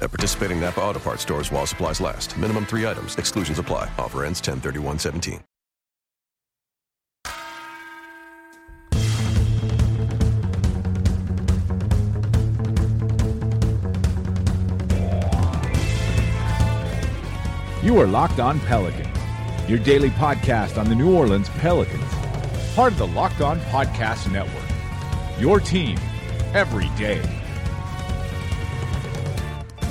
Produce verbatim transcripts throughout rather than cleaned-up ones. At participating Napa Auto Parts stores while supplies last. Minimum three items. Exclusions apply. Offer ends ten thirty-one seventeen. You are Locked On Pelicans, your daily podcast on the New Orleans Pelicans, part of the Locked On Podcast Network. Your team every day.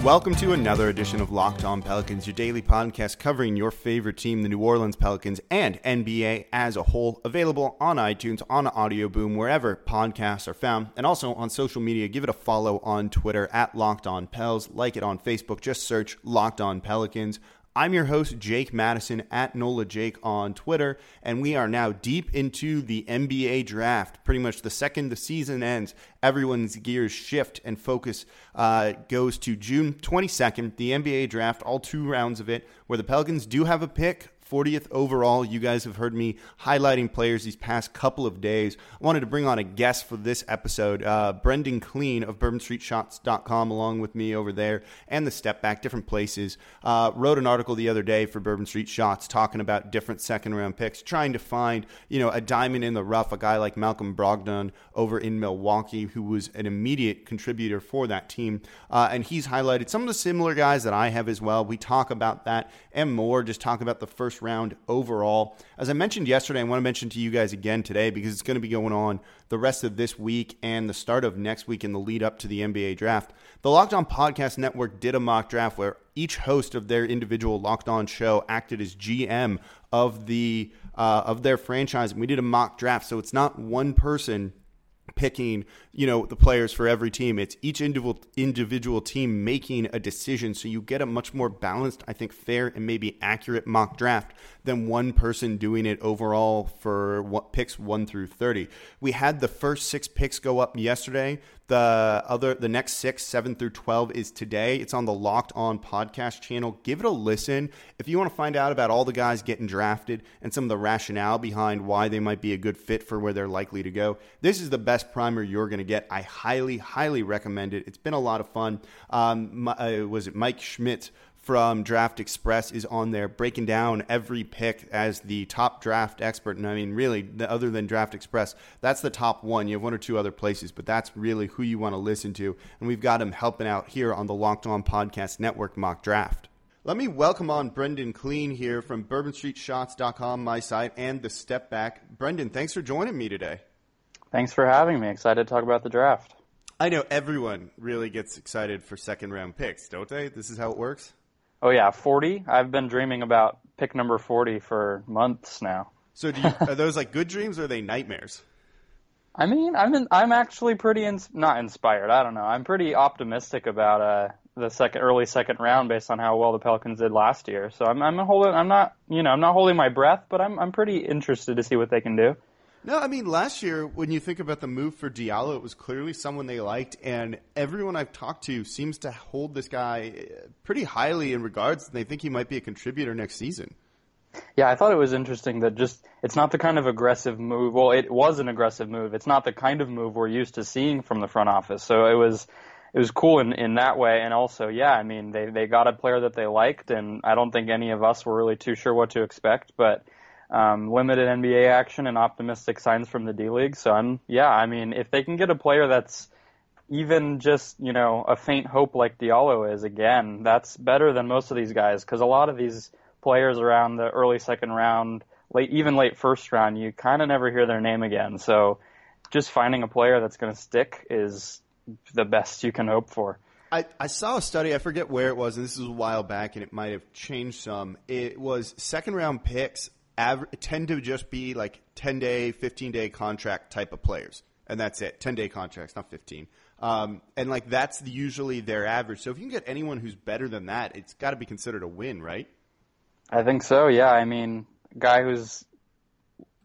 Welcome to another edition of Locked On Pelicans, your daily podcast covering your favorite team, the New Orleans Pelicans, and N B A as a whole, available on iTunes, on Audio Boom, wherever podcasts are found, and also on social media. Give it a follow on Twitter at Locked On Pels, like it on Facebook, just search Locked On Pelicans. I'm your host, Jake Madison, at Nola Jake on Twitter, and we are now deep into the N B A draft. Pretty much the second the season ends, everyone's gears shift and focus uh, goes to June twenty-second, the N B A draft, all two rounds of it, where the Pelicans do have a pick. fortieth overall. You guys have heard me highlighting players these past couple of days. I wanted to bring on a guest for this episode, uh, Brendan Kleen of Bourbon Street Shots dot com, along with me over there, and The Step Back, different places. Uh, wrote an article the other day for Bourbon Street Shots talking about different second-round picks, trying to find, you know, a diamond in the rough, a guy like Malcolm Brogdon over in Milwaukee, who was an immediate contributor for that team. Uh, and he's highlighted some of the similar guys that I have as well. We talk about that and more, just talk about the first round overall. As I mentioned yesterday, I want to mention to you guys again today because it's going to be going on the rest of this week and the start of next week in the lead up to the N B A draft. The Locked On Podcast Network did a mock draft where each host of their individual Locked On show acted as G M of the uh, of their franchise, and we did a mock draft. So it's not one person picking, you know, the players for every team. It's each individual individual team making a decision. So you get a much more balanced, I think, fair and maybe accurate mock draft than one person doing it overall for what picks one through thirty. We had the first six picks go up yesterday. The other, the next six, seven through twelve is today. It's on the Locked On Podcast channel. Give it a listen. If you want to find out about all the guys getting drafted and some of the rationale behind why they might be a good fit for where they're likely to go, this is the best primer you're going to get. I highly, highly recommend it. It's been a lot of fun. Um, uh, was it Mike Schmidt from Draft Express is on there breaking down every pick as the top draft expert. And I mean, really, the, other than Draft Express, that's the top one. You have one or two other places, but that's really who you want to listen to. And we've got him helping out here on the Locked On Podcast Network mock draft. Let me welcome on Brendan Kleen here from Bourbon Street Shots dot com, my site, and The Step Back. Brendan, thanks for joining me today. Thanks for having me. Excited to talk about the draft. I know everyone really gets excited for second round picks, don't they? This is how it works. Oh, yeah, forty. I've been dreaming about pick number forty for months now. So do you, are those like good dreams or are they nightmares? I mean, I'm in, I'm actually pretty in, not inspired. I don't know. I'm pretty optimistic about uh, the second early second round based on how well the Pelicans did last year. So I'm I'm holding I'm not, you know, I'm not holding my breath, but I'm I'm pretty interested to see what they can do. No, I mean, last year, when you think about the move for Diallo, it was clearly someone they liked, and everyone I've talked to seems to hold this guy pretty highly in regards, and they think he might be a contributor next season. Yeah, I thought it was interesting that just it's not the kind of aggressive move. Well, it was an aggressive move. It's not the kind of move we're used to seeing from the front office, so it was it was cool in, in that way, and also, yeah, I mean, they, they got a player that they liked, and I don't think any of us were really too sure what to expect, but Um, limited N B A action and optimistic signs from the D-League. So, I'm, yeah, I mean, if they can get a player that's even just, you know, a faint hope like Diallo is, again, that's better than most of these guys because a lot of these players around the early second round, late even late first round, you kind of never hear their name again. So just finding a player that's going to stick is the best you can hope for. I, I saw a study, I forget where it was, and this was a while back, and it might have changed some. It was second-round picks tend to just be like ten-day, fifteen-day contract type of players. And that's it. ten-day contracts, not fifteen. Um, and, like, that's usually their average. So if you can get anyone who's better than that, it's got to be considered a win, right? I think so, yeah. I mean, guy who's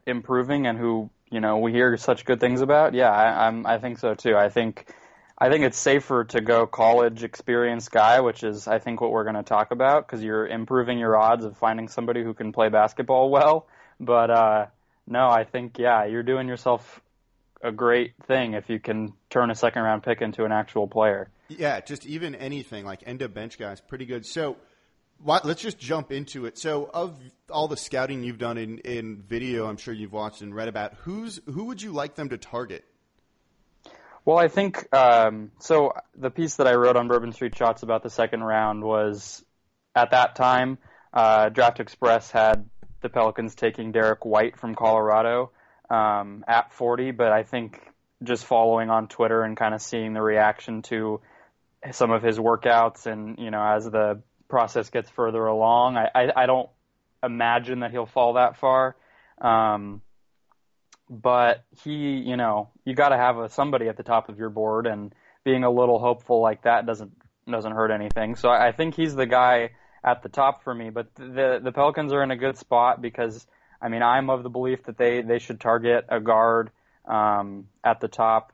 improving and who, you know, we hear such good things about, yeah, I, I'm. I think so too. I think, I think it's safer to go college experienced guy, which is, I think, what we're going to talk about, because you're improving your odds of finding somebody who can play basketball well. But uh, no, I think, yeah, you're doing yourself a great thing if you can turn a second round pick into an actual player. Yeah, just even anything like end of bench guys, pretty good. So let's just jump into it. So of all the scouting you've done in, in video, I'm sure you've watched and read about, who's who would you like them to target? Well, I think um, – so the piece that I wrote on Bourbon Street Shots about the second round was, at that time, uh, Draft Express had the Pelicans taking Derek White from Colorado um, at forty, but I think just following on Twitter and kind of seeing the reaction to some of his workouts and, you know, as the – process gets further along, I, I, I don't imagine that he'll fall that far. Um, but he, you know, you got to have a, somebody at the top of your board, and being a little hopeful like that doesn't doesn't hurt anything. So I, I think he's the guy at the top for me. But the the Pelicans are in a good spot because, I mean, I'm of the belief that they they should target a guard um, at the top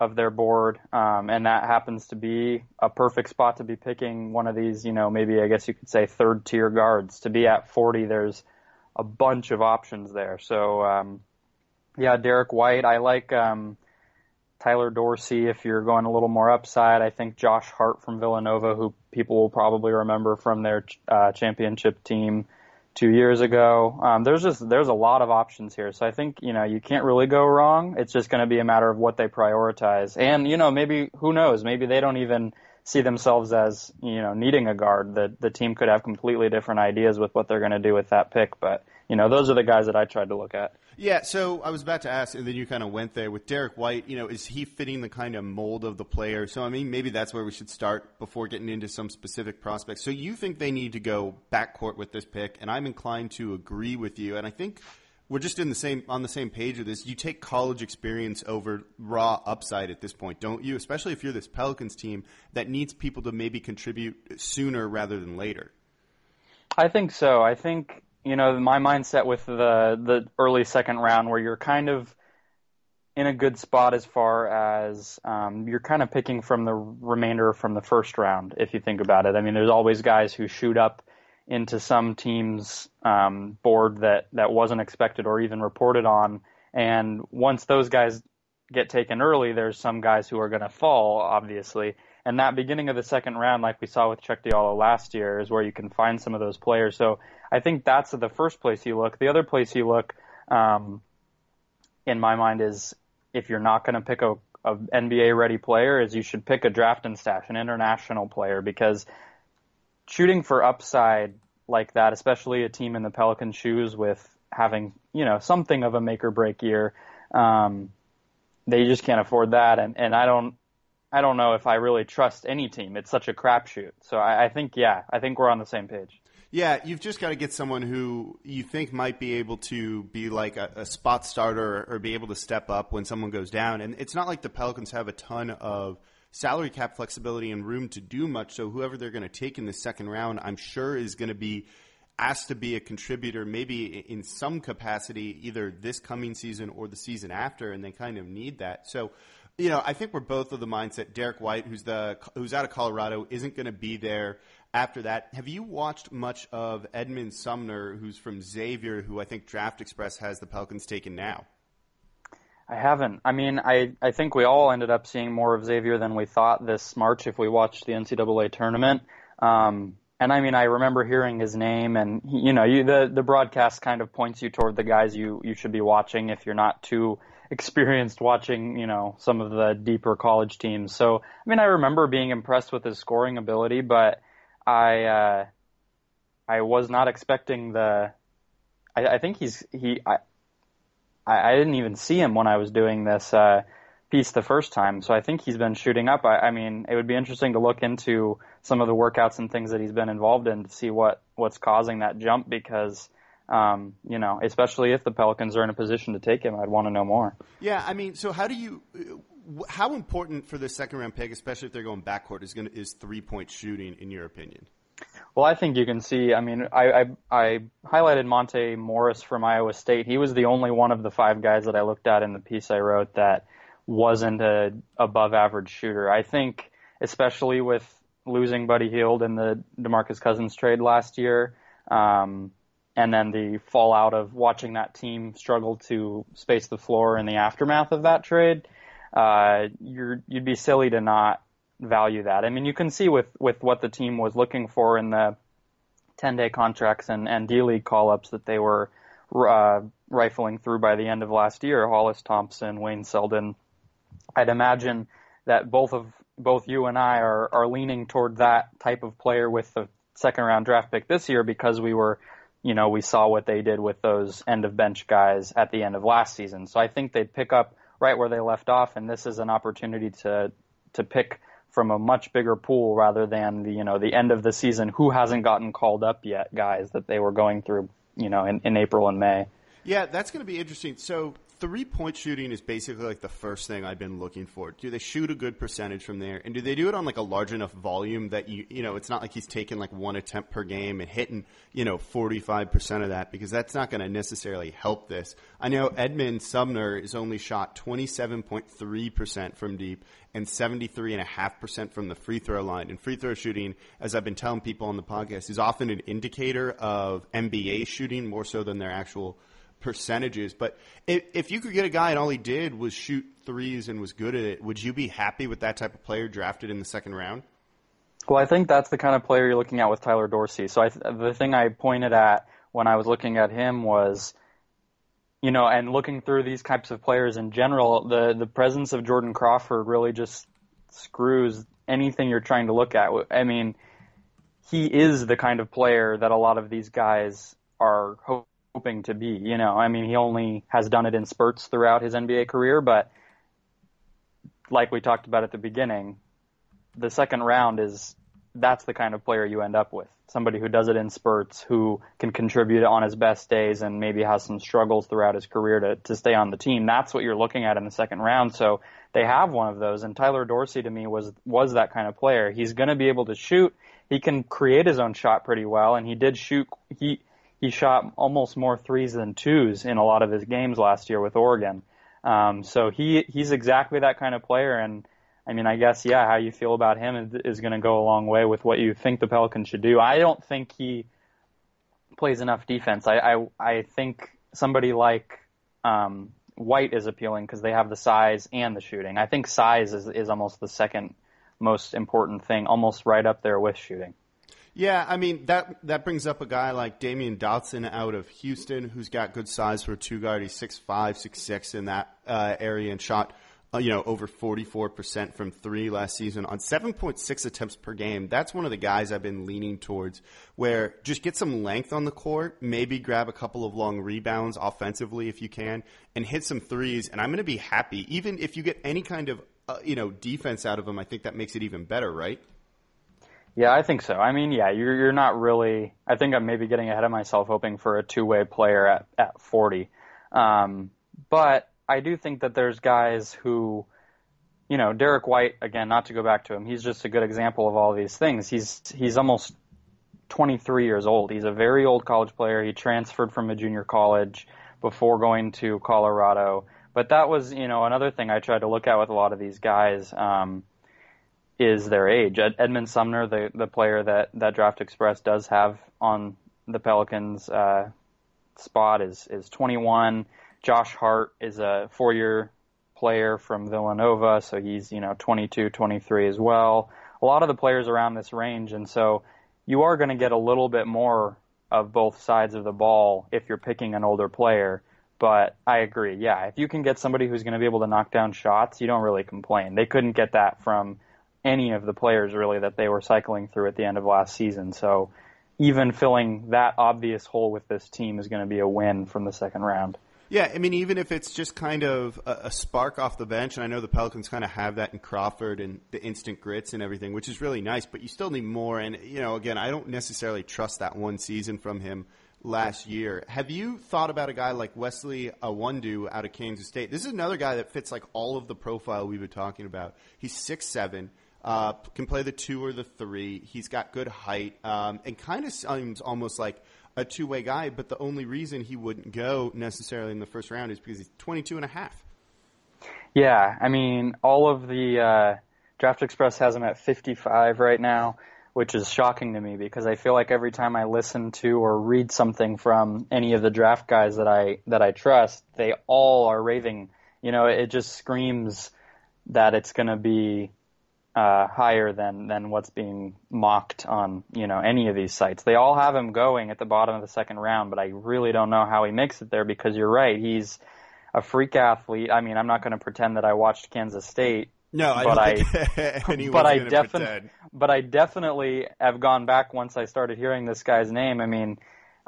of their board, um, and that happens to be a perfect spot to be picking one of these, you know, maybe I guess you could say third tier guards. To be at forty, there's a bunch of options there. So, um, yeah, Derek White. I like um, Tyler Dorsey if you're going a little more upside. I think Josh Hart from Villanova, who people will probably remember from their uh, championship team two years ago. Um, there's just there's a lot of options here. So I think, you know, you can't really go wrong. It's just going to be a matter of what they prioritize. And, you know, maybe, who knows, maybe they don't even see themselves as, you know, needing a guard. The, the team could have completely different ideas with what they're going to do with that pick. But, you know, those are the guys that I tried to look at. Yeah, so I was about to ask, and then you kind of went there. With Derek White, you know, is he fitting the kind of mold of the player? So, I mean, maybe that's where we should start before getting into some specific prospects. So you think they need to go backcourt with this pick, and I'm inclined to agree with you. And I think we're just in the same on the same page with this. You take college experience over raw upside at this point, don't you? Especially if you're this Pelicans team that needs people to maybe contribute sooner rather than later. I think so. I think... You know, my mindset with the the early second round, where you're kind of in a good spot as far as um, you're kind of picking from the remainder from the first round, if you think about it. I mean, there's always guys who shoot up into some team's um, board that, that wasn't expected or even reported on. And once those guys get taken early, there's some guys who are going to fall, obviously. And that beginning of the second round, like we saw with Cheick Diallo last year, is where you can find some of those players. So I think that's the first place you look. The other place you look, um, in my mind, is if you're not going to pick a, a N B A-ready player, is you should pick a draft and stash, an international player, because shooting for upside like that, especially a team in the Pelican shoes with having, you know, something of a make-or-break year, um, they just can't afford that. And, and I don't... I don't know if I really trust any team. It's such a crapshoot. So I, I think, yeah, I think we're on the same page. Yeah, you've just got to get someone who you think might be able to be like a, a spot starter or be able to step up when someone goes down. And it's not like the Pelicans have a ton of salary cap flexibility and room to do much. So whoever they're going to take in the second round, I'm sure is going to be asked to be a contributor, maybe in some capacity, either this coming season or the season after, and they kind of need that. So, you know, I think we're both of the mindset Derek White, who's the who's out of Colorado, isn't going to be there after that. Have you watched much of Edmund Sumner, who's from Xavier, who I think Draft Express has the Pelicans taken now? I haven't. I mean, I, I think we all ended up seeing more of Xavier than we thought this March if we watched the N C double A tournament. Um, and, I mean, I remember hearing his name, and, he, you know, you, the, the broadcast kind of points you toward the guys you, you should be watching if you're not too – experienced watching, you know, some of the deeper college teams. So, I mean, I remember being impressed with his scoring ability, but I uh, I was not expecting the – I think he's – he I, I didn't even see him when I was doing this uh, piece the first time, so I think he's been shooting up. I, I mean, it would be interesting to look into some of the workouts and things that he's been involved in to see what, what's causing that jump, because – Um, you know, especially if the Pelicans are in a position to take him, I'd want to know more. Yeah, I mean, so how do you – how important for the second-round pick, especially if they're going backcourt, is going to, is three-point shooting, in your opinion? Well, I think you can see, I mean, I, I, I highlighted Monte Morris from Iowa State. He was the only one of the five guys that I looked at in the piece I wrote that wasn't an above-average shooter. I think, especially with losing Buddy Hield in the DeMarcus Cousins trade last year, um, and then the fallout of watching that team struggle to space the floor in the aftermath of that trade, uh, you're, you'd be silly to not value that. I mean, you can see with, with what the team was looking for in the ten-day contracts and, and D-League call-ups that they were uh, rifling through by the end of last year, Hollis Thompson, Wayne Selden. I'd imagine that both of both you and I are, are leaning toward that type of player with the second-round draft pick this year because we were, you know, we saw what they did with those end-of-bench guys at the end of last season. So I think they'd pick up right where they left off, and this is an opportunity to to pick from a much bigger pool rather than the, you know, the end of the season, who hasn't gotten called up yet, guys that they were going through, you know, in, in April and May. Yeah, that's going to be interesting. So three-point shooting is basically like the first thing I've been looking for. Do they shoot a good percentage from there? And do they do it on like a large enough volume that, you you know, it's not like he's taking like one attempt per game and hitting, you know, forty-five percent of that, because that's not going to necessarily help this. I know Edmund Sumner is only shot twenty-seven point three percent from deep and seventy-three point five percent from the free throw line. And free throw shooting, as I've been telling people on the podcast, is often an indicator of N B A shooting more so than their actual percentages. But if, if you could get a guy and all he did was shoot threes and was good at it, would you be happy with that type of player drafted in the second round? Well, I think that's the kind of player you're looking at with Tyler Dorsey. So I, the thing I pointed at when I was looking at him was, you know, and looking through these types of players in general, the, the presence of Jordan Crawford really just screws anything you're trying to look at. I mean, he is the kind of player that a lot of these guys are hoping hoping to be, you know. I mean, he only has done it in spurts throughout his N B A career, but like we talked about at the beginning, the second round is, that's the kind of player you end up with. Somebody who does it in spurts, who can contribute on his best days and maybe has some struggles throughout his career to, to stay on the team. That's what you're looking at in the second round. So they have one of those, and Tyler Dorsey to me was, was that kind of player. He's going to be able to shoot. He can create his own shot pretty well, and he did shoot. He, He shot almost more threes than twos in a lot of his games last year with Oregon. Um, so he he's exactly that kind of player. And, I mean, I guess, yeah, how you feel about him is, is going to go a long way with what you think the Pelicans should do. I don't think he plays enough defense. I, I, I think somebody like um, White is appealing because they have the size and the shooting. I think size is, is almost the second most important thing, almost right up there with shooting. Yeah, I mean, that that brings up a guy like Damian Dotson out of Houston, who's got good size for a two-guard. He's six five, six six in that uh, area and shot, uh, you know, over forty-four percent from three last season on seven point six attempts per game. That's one of the guys I've been leaning towards, where just get some length on the court, maybe grab a couple of long rebounds offensively if you can, and hit some threes, and I'm going to be happy. Even if you get any kind of, uh, you know, defense out of him, I think that makes it even better, right? Yeah, I think so. I mean, yeah, you're you're not really – I think I'm maybe getting ahead of myself hoping for a two-way player at, at forty. Um, but I do think that there's guys who, you know, Derek White, again, not to go back to him, he's just a good example of all these things. He's he's almost twenty-three years old. He's a very old college player. He transferred from a junior college before going to Colorado. But that was, you know, another thing I tried to look at with a lot of these guys um, – is their age. Ed, Edmund Sumner, the, the player that, that Draft Express does have on the Pelicans uh, spot, is is twenty-one. Josh Hart is a four-year player from Villanova, so he's, you know, twenty-two, twenty-three as well. A lot of the players around this range, and so you are going to get a little bit more of both sides of the ball if you're picking an older player. But I agree, yeah, if you can get somebody who's going to be able to knock down shots, you don't really complain. They couldn't get that from any of the players, really, that they were cycling through at the end of last season. So even filling that obvious hole with this team is going to be a win from the second round. Yeah, I mean, even if it's just kind of a, a spark off the bench, and I know the Pelicans kind of have that in Crawford and the instant grits and everything, which is really nice, but you still need more. And, you know, again, I don't necessarily trust that one season from him last year. Have you thought about a guy like Wesley Awundu out of Kansas State? This is another guy that fits like all of the profile we've been talking about. He's six seven. Uh, can play the two or the three. He's got good height, um, and kind of seems almost like a two-way guy, but the only reason he wouldn't go necessarily in the first round is because he's twenty-two and a half. Yeah, I mean, all of the uh, Draft Express has him at fifty-five right now, which is shocking to me because I feel like every time I listen to or read something from any of the draft guys that I that I trust, they all are raving. You know, it just screams that it's going to be Uh, higher than, than what's being mocked on, you know, any of these sites. They all have him going at the bottom of the second round, but I really don't know how he makes it there because you're right, he's a freak athlete. I mean, I'm not going to pretend that I watched Kansas State. No, I but don't I, but I definitely, but I definitely have gone back once I started hearing this guy's name. I mean,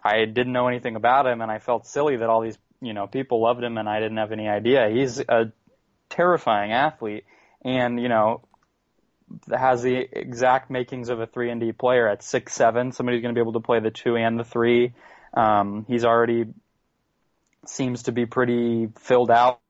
I didn't know anything about him, and I felt silly that all these, you know, people loved him, and I didn't have any idea. He's a terrifying athlete, and you know, has the exact makings of a three and D player at six seven. Somebody's going to be able to play the two and the three. Um, he's already seems to be pretty filled out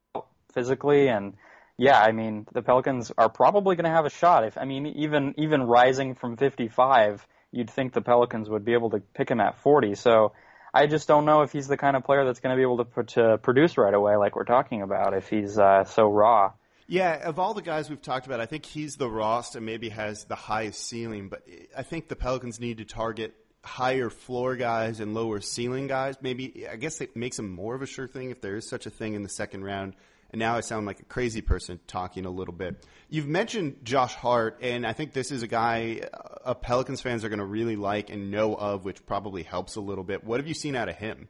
physically, and yeah, I mean the Pelicans are probably going to have a shot. If I mean even even rising from fifty-five, you'd think the Pelicans would be able to pick him at forty. So I just don't know if he's the kind of player that's going to be able to put, to produce right away, like we're talking about. If he's uh, so raw. Yeah, of all the guys we've talked about, I think he's the rawest and maybe has the highest ceiling, but I think the Pelicans need to target higher floor guys and lower ceiling guys. Maybe, I guess it makes them more of a sure thing if there is such a thing in the second round. And now I sound like a crazy person talking a little bit. You've mentioned Josh Hart, and I think this is a guy uh, Pelicans fans are going to really like and know of, which probably helps a little bit. What have you seen out of him?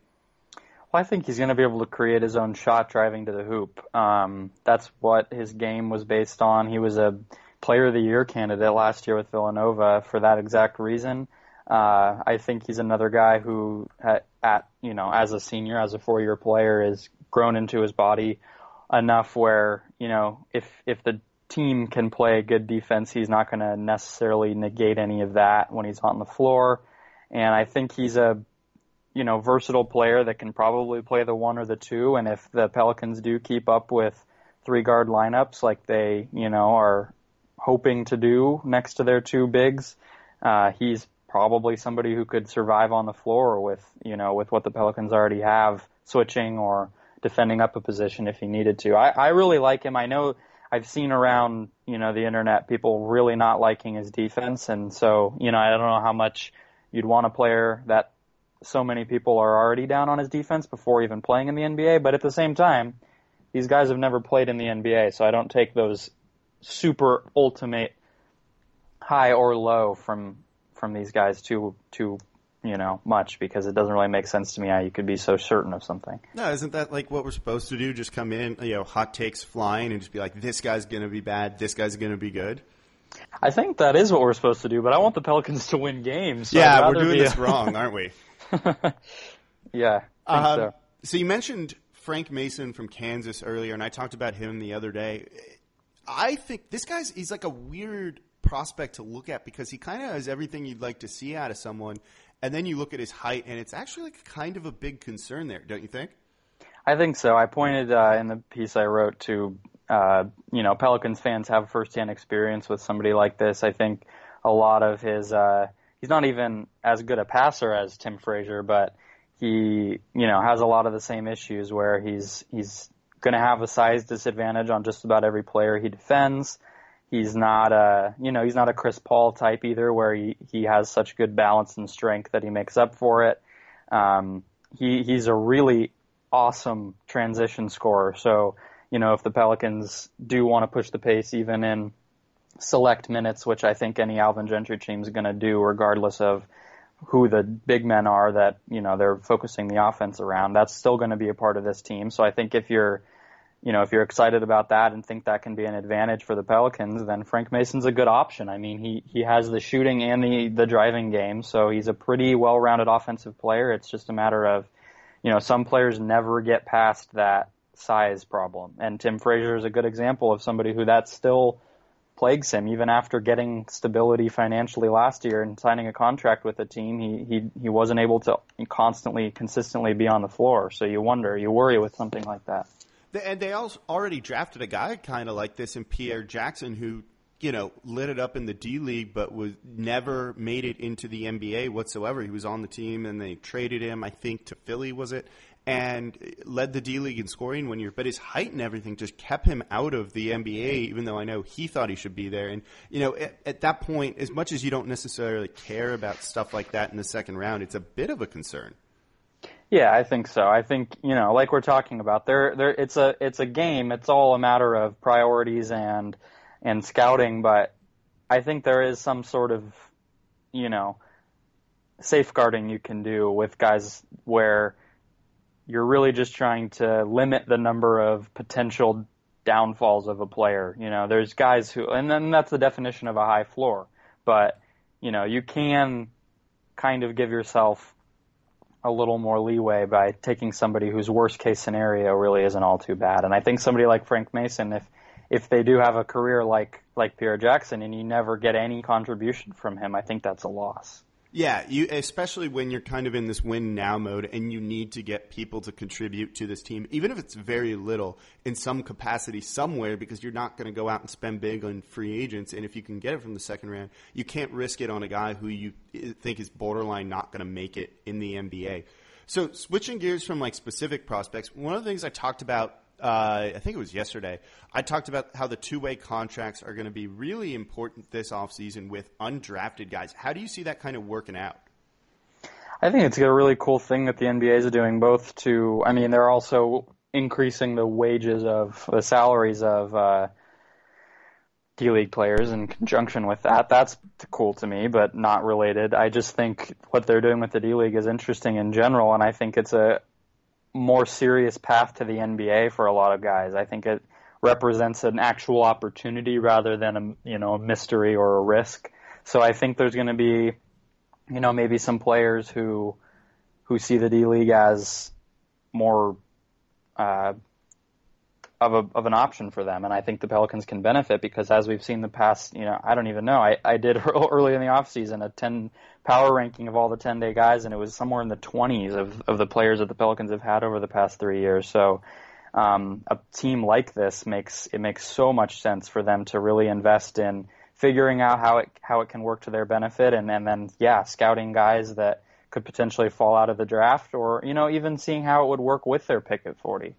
Well, I think he's going to be able to create his own shot driving to the hoop. Um, that's what his game was based on. He was a Player of the Year candidate last year with Villanova for that exact reason. Uh, I think he's another guy who, at, at you know, as a senior, as a four-year player, is grown into his body enough where, you know, if if the team can play good defense, he's not going to necessarily negate any of that when he's on the floor. And I think he's a you know, versatile player that can probably play the one or the two. And if the Pelicans do keep up with three guard lineups like they, you know, are hoping to do next to their two bigs, uh, he's probably somebody who could survive on the floor with, you know, with what the Pelicans already have, switching or defending up a position if he needed to. I, I really like him. I know I've seen around, you know, the internet people really not liking his defense. And so, you know, I don't know how much you'd want a player that so many people are already down on his defense before even playing in the N B A. But at the same time, these guys have never played in the N B A, so I don't take those super ultimate high or low from from these guys too too you know much, because it doesn't really make sense to me how you could be so certain of something. No, isn't that like what we're supposed to do? Just come in, you know, hot takes flying, and just be like, this guy's going to be bad, this guy's going to be good. I think that is what we're supposed to do, but I want the Pelicans to win games. So yeah, we're doing this a... wrong, aren't we? yeah, I think um, so. So you mentioned Frank Mason from Kansas earlier, and I talked about him the other day. I think this guy's he's like a weird prospect to look at because he kind of has everything you'd like to see out of someone, and then you look at his height, and it's actually like kind of a big concern there, don't you think? I think so. I pointed uh, in the piece I wrote to, uh, you know, Pelicans fans have firsthand experience with somebody like this. I think a lot of his uh, – he's not even as good a passer as Tim Frazier, but he, you know, has a lot of the same issues where he's he's going to have a size disadvantage on just about every player he defends. He's not a, you know, he's not a Chris Paul type either, where he, he has such good balance and strength that he makes up for it. Um, he he's a really awesome transition scorer. So, you know, if the Pelicans do want to push the pace, even in select minutes, which I think any Alvin Gentry team is going to do regardless of who the big men are that, you know, they're focusing the offense around, that's still going to be a part of this team. So I think if you're, you know, if you're excited about that and think that can be an advantage for the Pelicans, then Frank Mason's a good option. I mean, he, he has the shooting and the, the driving game, so he's a pretty well-rounded offensive player. It's just a matter of, you know, some players never get past that size problem. And Tim Frazier is a good example of somebody who that's still plagues him even after getting stability financially last year and signing a contract with the team. He he he wasn't able to constantly, consistently be on the floor. So you wonder, you worry with something like that. And they also already drafted a guy kind of like this in Pierre Jackson, who you know, lit it up in the D League, but was never made it into the N B A whatsoever. He was on the team and they traded him, I think, to Philly, was it? And led the D League in scoring one year, but his height and everything just kept him out of the N B A, even though I know he thought he should be there. And, you know, at, at that point, as much as you don't necessarily care about stuff like that in the second round, it's a bit of a concern. Yeah, I think so. I think, you know, like we're talking about, there, there, it's a, it's a game. It's all a matter of priorities and, and scouting, but I think there is some sort of, you know, safeguarding you can do with guys where you're really just trying to limit the number of potential downfalls of a player. You know, there's guys who, and then that's the definition of a high floor, but, you know, you can kind of give yourself a little more leeway by taking somebody whose worst case scenario really isn't all too bad. And I think somebody like Frank Mason, if, if they do have a career like, like Pierre Jackson and you never get any contribution from him, I think that's a loss. Yeah, you, especially when you're kind of in this win now mode and you need to get people to contribute to this team, even if it's very little in some capacity somewhere, because you're not going to go out and spend big on free agents. And if you can get it from the second round, you can't risk it on a guy who you think is borderline not going to make it in the N B A. So switching gears from like specific prospects, one of the things I talked about, Uh, I think it was yesterday, I talked about how the two-way contracts are going to be really important this offseason with undrafted guys. How do you see that kind of working out? I think it's a really cool thing that the N B A is doing, both to, I mean, they're also increasing the wages of the salaries of uh, D-League players in conjunction with that. That's cool to me, but not related. I just think what they're doing with the D-League is interesting in general, and I think it's a more serious path to the N B A for a lot of guys. I think it represents an actual opportunity rather than a, you know, a mystery or a risk. So I think there's going to be, you know, maybe some players who who see the D League as more uh, of a of an option for them, and I think the Pelicans can benefit because, as we've seen the past, you know, I don't even know. I, I did early in the offseason a ten power ranking of all the ten-day guys, and it was somewhere in the twenties of, of the players that the Pelicans have had over the past three years. So um, a team like this makes it makes so much sense for them to really invest in figuring out how it how it can work to their benefit, and, and then, yeah, scouting guys that could potentially fall out of the draft, or, you know, even seeing how it would work with their pick at forty.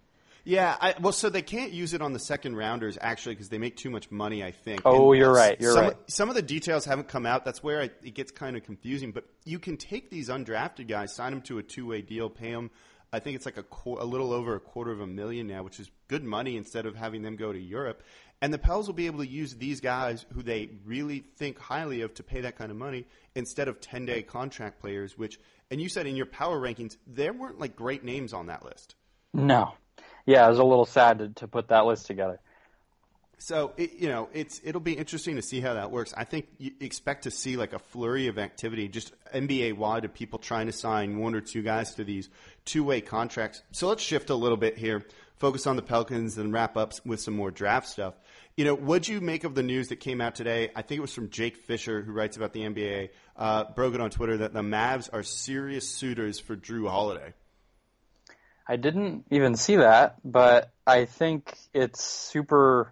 Yeah, I, well, so they can't use it on the second rounders, actually, because they make too much money, I think. Oh, and you're right, you're some, right. Some of the details haven't come out. That's where it, it gets kind of confusing. But you can take these undrafted guys, sign them to a two-way deal, pay them, I think it's like a, a little over a quarter of a million now, which is good money instead of having them go to Europe. And the Pels will be able to use these guys who they really think highly of to pay that kind of money instead of ten-day contract players, which, and you said in your power rankings, there weren't like great names on that list. No. Yeah, it was a little sad to, to put that list together. So, it, you know, it's it'll be interesting to see how that works. I think you expect to see like a flurry of activity, just N B A-wide, of people trying to sign one or two guys to these two-way contracts. So let's shift a little bit here, focus on the Pelicans, and wrap up with some more draft stuff. You know, what'd you make of the news that came out today? I think it was from Jake Fisher, who writes about the N B A, uh, broke it on Twitter, that the Mavs are serious suitors for Jrue Holiday. I didn't even see that, but I think it's super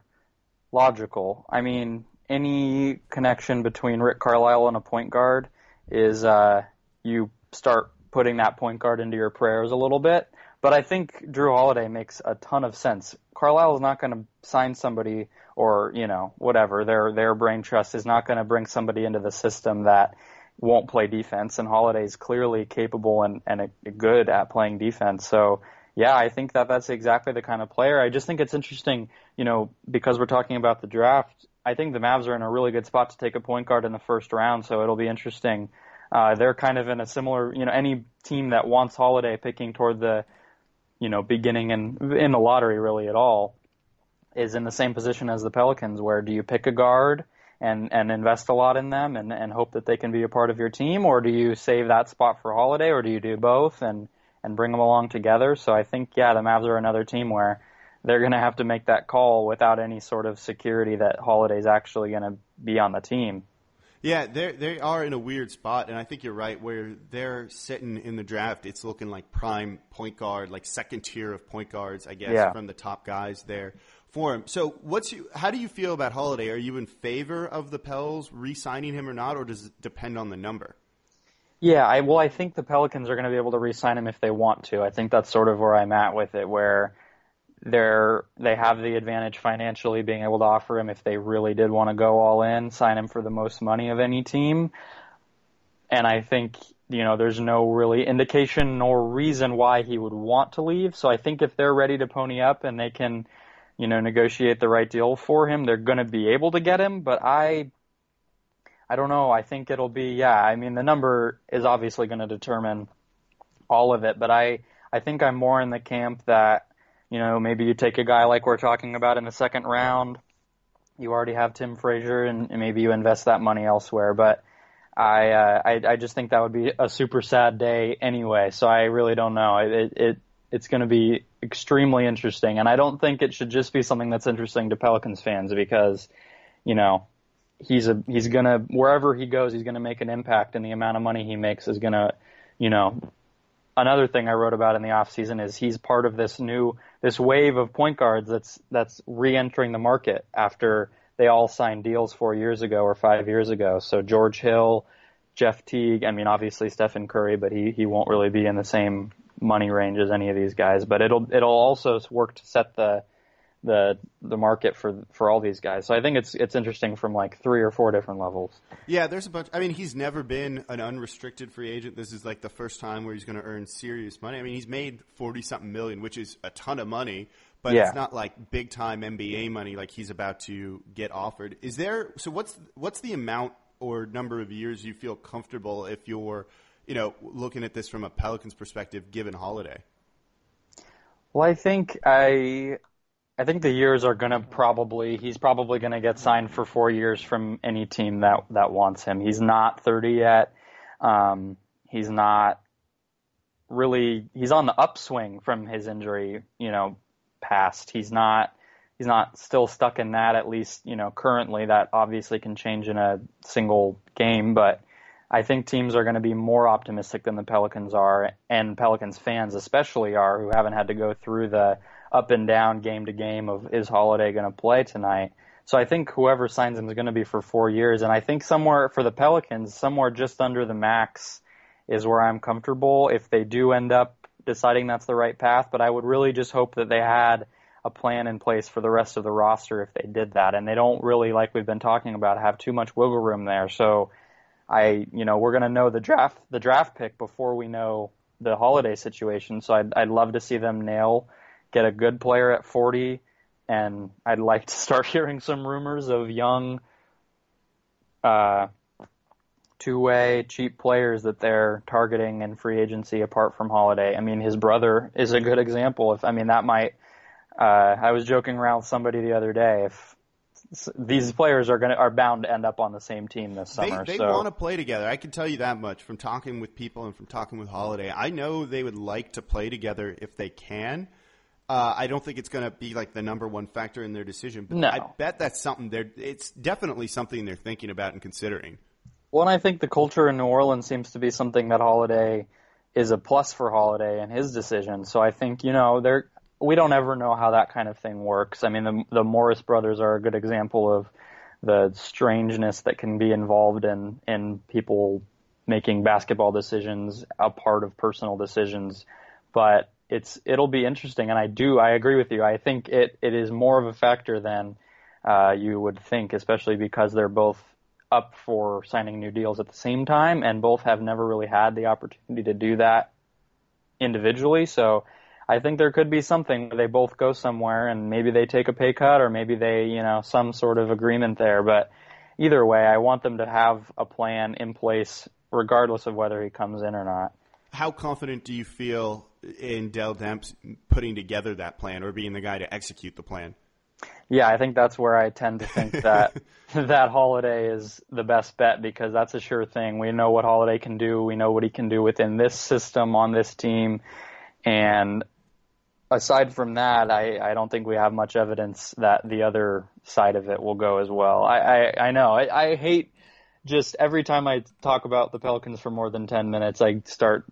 logical. I mean, any connection between Rick Carlisle and a point guard is uh, you start putting that point guard into your prayers a little bit. But I think Jrue Holiday makes a ton of sense. Carlisle is not going to sign somebody, or, you know, whatever. Their their brain trust is not going to bring somebody into the system that won't play defense, and Holiday's clearly capable and, and a, good at playing defense. So, yeah, I think that that's exactly the kind of player. I just think it's interesting, you know, because we're talking about the draft, I think the Mavs are in a really good spot to take a point guard in the first round, so it'll be interesting. Uh, they're kind of in a similar, you know, any team that wants Holiday picking toward the, you know, beginning and in the lottery really at all is in the same position as the Pelicans, where do you pick a guard and and invest a lot in them and, and hope that they can be a part of your team? Or do you save that spot for Holiday, or do you do both and, and bring them along together? So I think, yeah, the Mavs are another team where they're going to have to make that call without any sort of security that Holiday's actually going to be on the team. Yeah, they they are in a weird spot, and I think you're right, where they're sitting in the draft, it's looking like prime point guard, like second tier of point guards, I guess, yeah. from the top guys there for him. So what's you, how do you feel about Holiday? Are you in favor of the Pels re-signing him or not, or does it depend on the number? Yeah, I, well, I think the Pelicans are going to be able to re-sign him if they want to. I think that's sort of where I'm at with it, where they're they have the advantage financially being able to offer him if they really did want to go all in, sign him for the most money of any team. And I think, you know, there's no really indication nor reason why he would want to leave. So I think if they're ready to pony up and they can, you know, negotiate the right deal for him, they're going to be able to get him. But I... I don't know. I think it'll be, yeah, I mean, the number is obviously going to determine all of it, but I, I think I'm more in the camp that, you know, maybe you take a guy like we're talking about in the second round, you already have Tim Frazier, and, and maybe you invest that money elsewhere, but I, uh, I I just think that would be a super sad day anyway, so I really don't know. It, it It's going to be extremely interesting, and I don't think it should just be something that's interesting to Pelicans fans because, you know, He's a he's gonna wherever he goes he's gonna make an impact, and the amount of money he makes is gonna, you know, another thing I wrote about in the offseason is he's part of this new this wave of point guards that's that's re-entering the market after they all signed deals four years ago or five years ago. So George Hill, Jeff Teague, I mean obviously Stephen Curry, but he he won't really be in the same money range as any of these guys. But it'll it'll also work to set the the the market for for all these guys. So I think it's it's interesting from like three or four different levels. Yeah, there's a bunch. I mean, he's never been an unrestricted free agent. This is like the first time where he's going to earn serious money. I mean, he's made forty-something million, which is a ton of money, but yeah. It's not like big-time N B A money like he's about to get offered. Is there – so what's what's the amount or number of years you feel comfortable if you're, you know, looking at this from a Pelicans perspective given Holiday? Well, I think I – I think the years are going to probably, he's probably going to get signed for four years from any team that, that wants him. He's not thirty yet. Um, he's not really, he's on the upswing from his injury, you know, past. He's not, he's not still stuck in that, at least, you know, currently. That obviously can change in a single game, but I think teams are going to be more optimistic than the Pelicans are, and Pelicans fans especially are, who haven't had to go through the up and down game to game of is Holiday going to play tonight. So I think whoever signs him is going to be for four years. And I think somewhere for the Pelicans, somewhere just under the max is where I'm comfortable if they do end up deciding that's the right path. But I would really just hope that they had a plan in place for the rest of the roster if they did that. And they don't really, like we've been talking about, have too much wiggle room there. So I, you know, we're going to know the draft, the draft pick before we know the Holiday situation. So I'd, I'd love to see them nail get a good player at forty, and I'd like to start hearing some rumors of young uh, two-way cheap players that they're targeting in free agency apart from Holiday. I mean, his brother is a good example. If I mean, that might uh, – I was joking around with somebody the other day. If these players are gonna are bound to end up on the same team this summer. They, they so. want to play together. I can tell you that much from talking with people and from talking with Holiday. I know they would like to play together if they can. Uh, I don't think it's going to be like the number one factor in their decision, but no. I bet that's something they're. It's definitely something they're thinking about and considering. Well, and I think the culture in New Orleans seems to be something that Holiday is a plus for Holiday and his decision. So I think, you know, they're. We don't ever know how that kind of thing works. I mean, the the Morris brothers are a good example of the strangeness that can be involved in in people making basketball decisions a part of personal decisions, but. It's it'll be interesting, and I do I agree with you. I think it, it is more of a factor than uh, you would think, especially because they're both up for signing new deals at the same time, and both have never really had the opportunity to do that individually. So I think there could be something where they both go somewhere, and maybe they take a pay cut, or maybe they, you know, some sort of agreement there. But either way, I want them to have a plan in place, regardless of whether he comes in or not. How confident do you feel in Dell Demps putting together that plan or being the guy to execute the plan? Yeah, I think that's where I tend to think that that Holiday is the best bet because that's a sure thing. We know what Holiday can do. We know what he can do within this system on this team. And aside from that, I, I don't think we have much evidence that the other side of it will go as well. I, I, I know. I, I hate just every time I talk about the Pelicans for more than ten minutes, I start,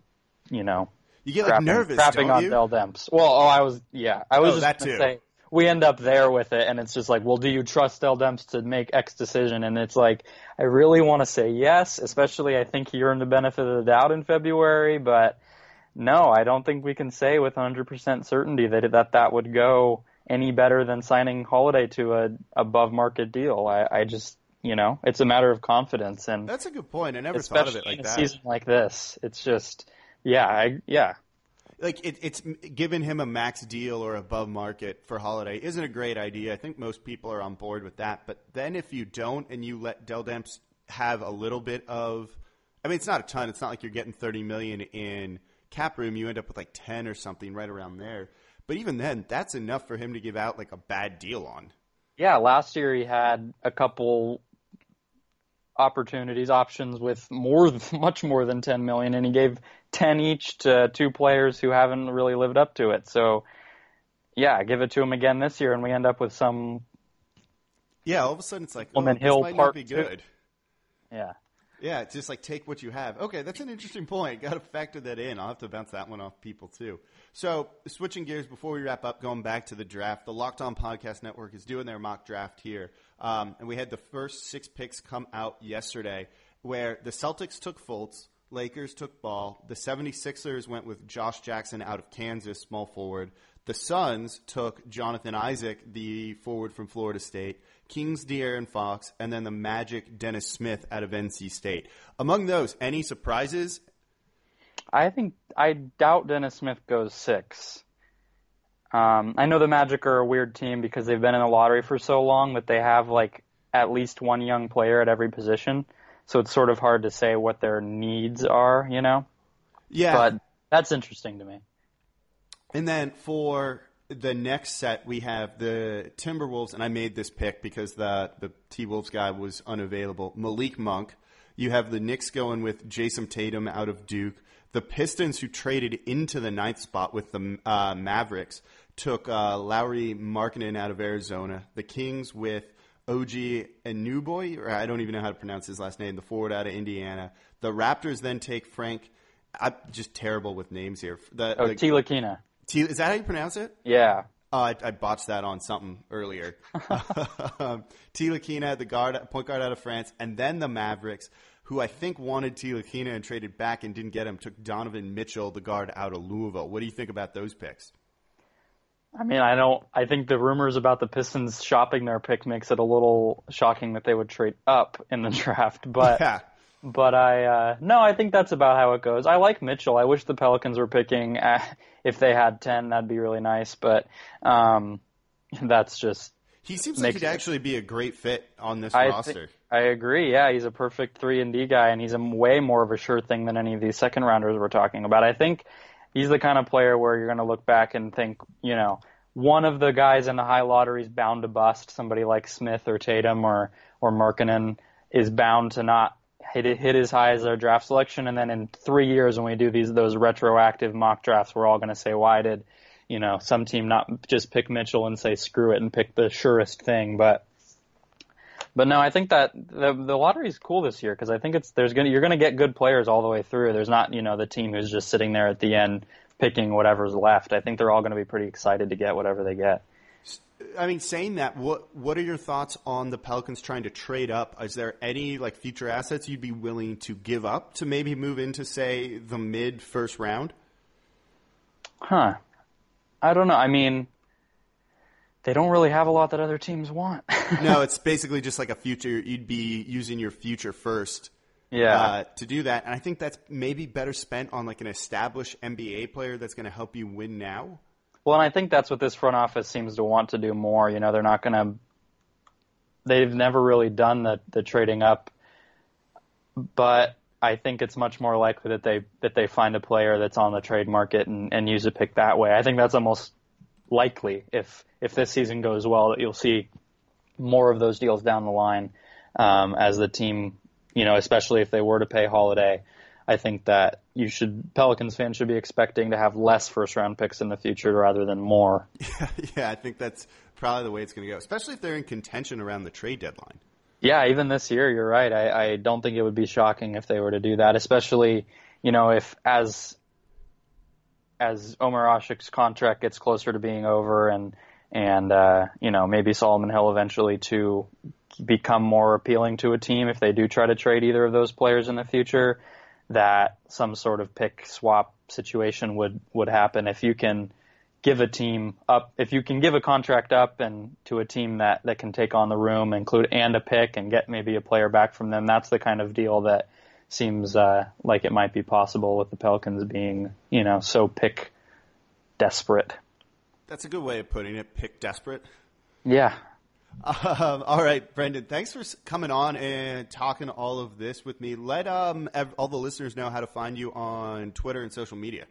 you know, you get like, crapping, nervous, crapping don't on you? Dell Demps. Well, oh, I was, yeah, I was oh, just going to say we end up there with it, and it's just like, well, do you trust Dell Demps to make X decision? And it's like, I really want to say yes, especially I think he earned the benefit of the doubt in February, but no, I don't think we can say with one hundred percent certainty that that, that would go any better than signing Holiday to a above market deal. I, I just, you know, it's a matter of confidence, and that's a good point. I never thought of it like that. Especially in a season like this, it's just, yeah, I, yeah. Like, it, it's giving him a max deal or above market for Holiday isn't a great idea. I think most people are on board with that. But then if you don't and you let Dell Demps have a little bit of – I mean, it's not a ton. It's not like you're getting thirty million dollars in cap room. You end up with like ten or something right around there. But even then, that's enough for him to give out like a bad deal on. Yeah, last year he had a couple – opportunities, options with more, much more than ten million, and he gave ten each to two players who haven't really lived up to it. So, yeah, give it to him again this year, and we end up with some. Yeah, all of a sudden it's like, oh, this Hill might part not be good. Two. Yeah, yeah, it's just like take what you have. Okay, that's an interesting point. Got to factor that in. I'll have to bounce that one off people too. So, switching gears before we wrap up, going back to the draft, the Locked On Podcast Network is doing their mock draft here. Um, and we had the first six picks come out yesterday, where the Celtics took Fultz, Lakers took Ball, the 76ers went with Josh Jackson out of Kansas, small forward. The Suns took Jonathan Isaac, the forward from Florida State, Kings De'Aaron Fox, and then the Magic Dennis Smith out of N C State. Among those, any surprises? I think I doubt Dennis Smith goes six. Um, I know the Magic are a weird team because they've been in the lottery for so long that they have like at least one young player at every position. So it's sort of hard to say what their needs are, you know? Yeah. But that's interesting to me. And then for the next set, we have the Timberwolves, and I made this pick because the, the T-Wolves guy was unavailable. Malik Monk. You have the Knicks going with Jason Tatum out of Duke. The Pistons, who traded into the ninth spot with the uh, Mavericks, took uh, Lauri Markkanen out of Arizona. The Kings with O G Anunoby, or I don't even know how to pronounce his last name, the forward out of Indiana. The Raptors then take Frank – I'm just terrible with names here. The, oh, the, Ntilikina. T, is that how you pronounce it? Yeah. Uh, I, I botched that on something earlier. um, Ntilikina, the guard, point guard out of France, and then the Mavericks – who I think wanted Ntilikina and traded back and didn't get him, took Donovan Mitchell, the guard out of Louisville. What do you think about those picks? I mean, I don't. I think the rumors about the Pistons shopping their pick makes it a little shocking that they would trade up in the draft. But, yeah. but I uh, no, I think that's about how it goes. I like Mitchell. I wish the Pelicans were picking. Uh, if they had ten, that'd be really nice. But um, that's just. He seems like he'd actually be a great fit on this I roster. Th- I agree, yeah. He's a perfect three and D guy, and he's a way more of a sure thing than any of these second-rounders we're talking about. I think he's the kind of player where you're going to look back and think, you know, one of the guys in the high lottery is bound to bust. Somebody like Smith or Tatum or, or Markkanen is bound to not hit, hit as high as their draft selection, and then in three years when we do these those retroactive mock drafts, we're all going to say, why did – you know, some team not just pick Mitchell and say screw it and pick the surest thing, but but no, I think that the, the lottery is cool this year because I think it's there's gonna you're gonna get good players all the way through. There's not you know the team who's just sitting there at the end picking whatever's left. I think they're all going to be pretty excited to get whatever they get. I mean, saying that, what what are your thoughts on the Pelicans trying to trade up? Is there any like future assets you'd be willing to give up to maybe move into say the mid first round? Huh. I don't know. I mean, they don't really have a lot that other teams want. No, it's basically just like a future. You'd be using your future first yeah. uh, to do that. And I think that's maybe better spent on like an established N B A player that's going to help you win now. Well, and I think that's what this front office seems to want to do more. You know, they're not going to – they've never really done the, the trading up. But – I think it's much more likely that they that they find a player that's on the trade market and, and use a pick that way. I think that's almost likely if if this season goes well that you'll see more of those deals down the line um, as the team, you know, especially if they were to pay Holiday. I think that you should Pelicans fans should be expecting to have less first round picks in the future rather than more. Yeah, yeah I think that's probably the way it's going to go, especially if they're in contention around the trade deadline. Yeah, even this year, you're right. I, I don't think it would be shocking if they were to do that, especially, you know, if as as Omar Ashik's contract gets closer to being over and, and uh, you know, maybe Solomon Hill eventually to become more appealing to a team if they do try to trade either of those players in the future, that some sort of pick swap situation would, would happen if you can give a team up, if you can give a contract up and to a team that, that can take on the room, include and a pick and get maybe a player back from them. That's the kind of deal that seems uh, like it might be possible with the Pelicans being, you know, so pick desperate. That's a good way of putting it. Pick desperate. Yeah. Um, all right, Brendan, thanks for coming on and talking all of this with me. Let um, ev- all the listeners know how to find you on Twitter and social media.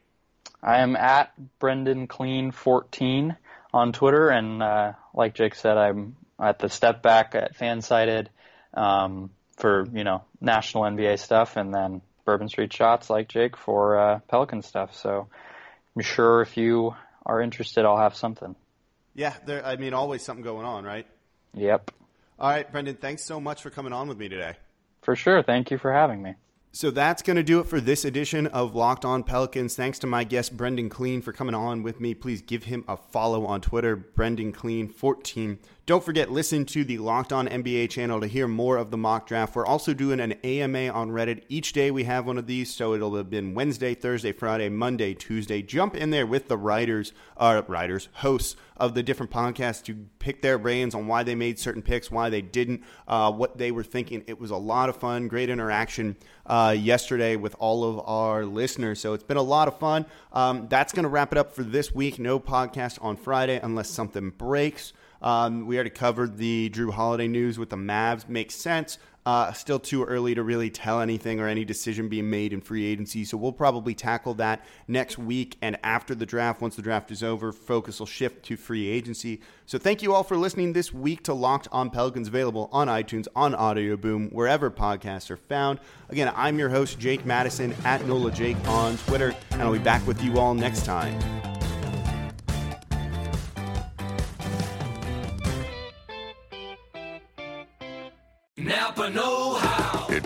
I am at Brendan Kleen fourteen on Twitter, and uh, like Jake said, I'm at the Step Back at FanSided um, for you know national N B A stuff, and then Bourbon Street Shots, like Jake, for uh, Pelican stuff. So I'm sure if you are interested, I'll have something. Yeah, there. I mean, always something going on, right? Yep. All right, Brendan, thanks so much for coming on with me today. For sure. Thank you for having me. So that's going to do it for this edition of Locked On Pelicans. Thanks to my guest, Brendan Kleen, for coming on with me. Please give him a follow on Twitter, Brendan Kleen fourteen. Don't forget, listen to the Locked On N B A channel to hear more of the mock draft. We're also doing an A M A on Reddit. Each day we have one of these, so it'll have been Wednesday, Thursday, Friday, Monday, Tuesday. Jump in there with the writers, uh, writers, hosts of the different podcasts to pick their brains on why they made certain picks, why they didn't, uh, what they were thinking. It was a lot of fun, great interaction uh, yesterday with all of our listeners. So it's been a lot of fun. Um, that's going to wrap it up for this week. No podcast on Friday unless something breaks. Um, we already covered the Jrue Holiday news with the Mavs. Makes sense. Uh, still too early to really tell anything or any decision being made in free agency. So we'll probably tackle that next week. And after the draft, once the draft is over, focus will shift to free agency. So thank you all for listening this week to Locked On Pelicans, available on iTunes, on Audio Boom, wherever podcasts are found. Again, I'm your host, Jake Madison, at Nola Jake on Twitter. And I'll be back with you all next time. Napa know-how. It